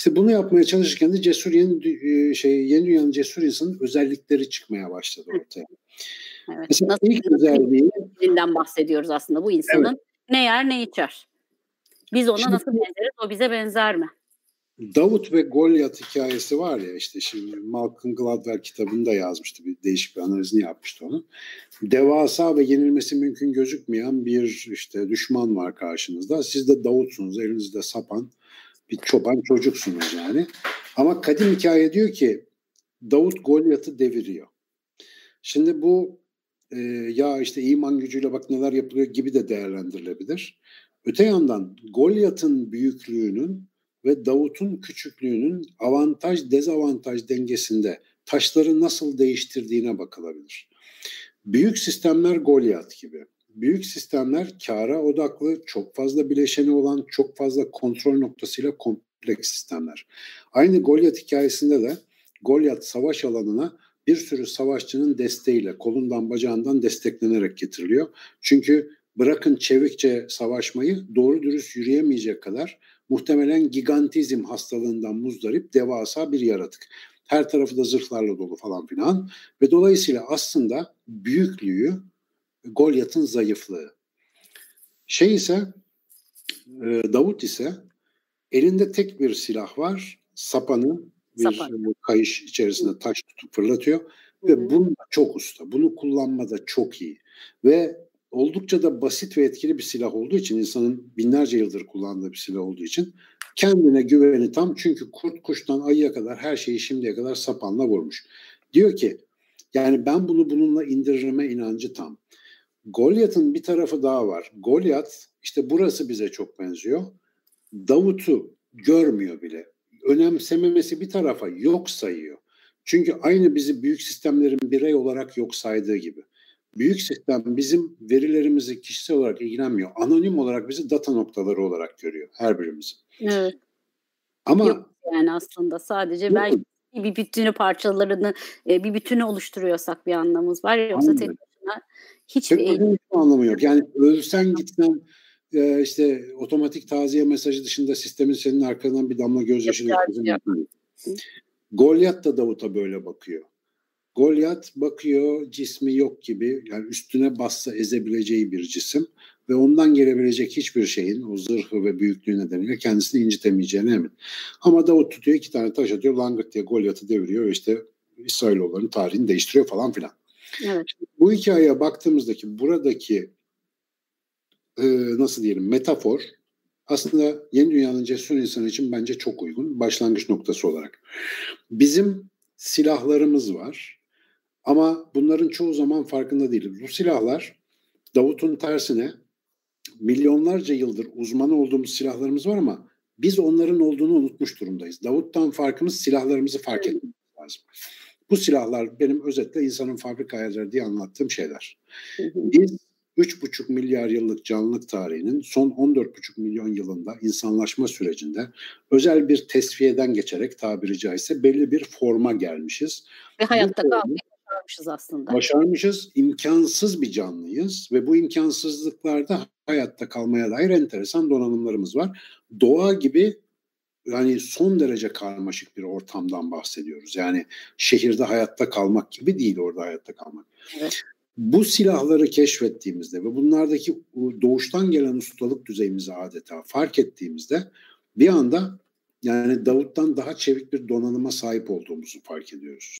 İşte bunu yapmaya çalışırken de cesur yeni dünyanın cesur insanın özellikleri çıkmaya başladı ortaya. Evet. Mesela nasıl ilk özelliğinden bahsediyoruz aslında bu insanın. Evet. Ne yer ne içer. Biz ona şimdi, nasıl benzeriz, o bize benzer mi? Davut ve Golyat hikayesi var ya, işte şimdi Malcolm Gladwell kitabında yazmıştı, bir değişik bir analizini yapmıştı onu. Devasa ve yenilmesi mümkün gözükmeyen bir işte düşman var karşınızda. Siz de Davut'sunuz, elinizde sapan bir çoban çocuksunuz yani. Ama kadim hikaye diyor ki Davut Golyat'ı deviriyor. Şimdi bu ya işte iman gücüyle bak neler yapılıyor gibi de değerlendirilebilir. Öte yandan Golyat'ın büyüklüğünün ve Davut'un küçüklüğünün avantaj dezavantaj dengesinde taşları nasıl değiştirdiğine bakılabilir. Büyük sistemler Golyat gibi. Büyük sistemler kâra odaklı, çok fazla bileşeni olan, çok fazla kontrol noktasıyla kompleks sistemler. Aynı Golyat hikayesinde de Golyat savaş alanına bir sürü savaşçının desteğiyle, kolundan bacağından desteklenerek getiriliyor. Çünkü bırakın çevikçe savaşmayı, doğru dürüst yürüyemeyecek kadar muhtemelen gigantizm hastalığından muzdarip devasa bir yaratık. Her tarafı da zırhlarla dolu falan filan ve dolayısıyla aslında büyüklüğü Golyat'ın zayıflığı. Davut ise elinde tek bir silah var, sapanı bir kayış içerisinde taş tutup fırlatıyor ve bunu çok usta, bunu kullanmada çok iyi ve oldukça da basit ve etkili bir silah olduğu için, insanın binlerce yıldır kullandığı bir silah olduğu için kendine güveni tam, çünkü kurt kuştan ayıya kadar her şeyi şimdiye kadar sapanla vurmuş. Diyor ki yani ben bunu bununla indirime inancı tam. Golyat'ın bir tarafı daha var. Golyat işte burası bize çok benziyor. Davut'u görmüyor bile. Önemsememesi bir tarafa, yok sayıyor. Çünkü aynı bizi büyük sistemlerin birey olarak yok saydığı gibi. Büyük sistem bizim verilerimizi kişisel olarak ilgilenmiyor. Anonim olarak bizi data noktaları olarak görüyor her birimizi. Evet. Ama yok yani aslında sadece belki bir bütünü, parçalarını bir bütünü oluşturuyorsak bir anlamımız var. Yoksa tek başına hiçbir anlamı yok. Yani ölsen gitsen işte otomatik taziye mesajı dışında sistemin senin arkandan bir damla gözyaşı döküyor. Golyat da Davut'a böyle bakıyor. Golyat bakıyor, cismi yok gibi, yani üstüne bassa ezebileceği bir cisim ve ondan gelebilecek hiçbir şeyin o zırhı ve büyüklüğü nedeniyle kendisini incitemeyeceğine emin. Ama Davut tutuyor, iki tane taş atıyor, langırt diye Golyat'ı deviriyor, işte İsrailoğulları'nın tarihini değiştiriyor falan filan. Evet. Bu hikayeye baktığımızdaki buradaki nasıl diyelim metafor aslında yeni dünyanın cesur insanı için bence çok uygun başlangıç noktası olarak. Bizim silahlarımız var. Ama bunların çoğu zaman farkında değiliz. Bu silahlar Davut'un tersine milyonlarca yıldır uzmanı olduğumuz silahlarımız var ama biz onların olduğunu unutmuş durumdayız. Davut'tan farkımız silahlarımızı fark etmemiz lazım. Bu silahlar benim özetle insanın fabrika ayarları diye anlattığım şeyler. Biz 3,5 milyar yıllık canlılık tarihinin son 14,5 milyon yılında insanlaşma sürecinde özel bir tesviyeden geçerek tabiri caizse belli bir forma gelmişiz. Ve hayatta kalmayı başarmışız aslında. Başarmışız, imkansız bir canlıyız ve bu imkansızlıklarda hayatta kalmaya dair enteresan donanımlarımız var. Doğa gibi yani son derece karmaşık bir ortamdan bahsediyoruz. Yani şehirde hayatta kalmak gibi değil, orada hayatta kalmak. Evet. Bu silahları keşfettiğimizde ve bunlardaki doğuştan gelen ustalık düzeyimizi adeta fark ettiğimizde bir anda yani Davut'tan daha çevik bir donanıma sahip olduğumuzu fark ediyoruz.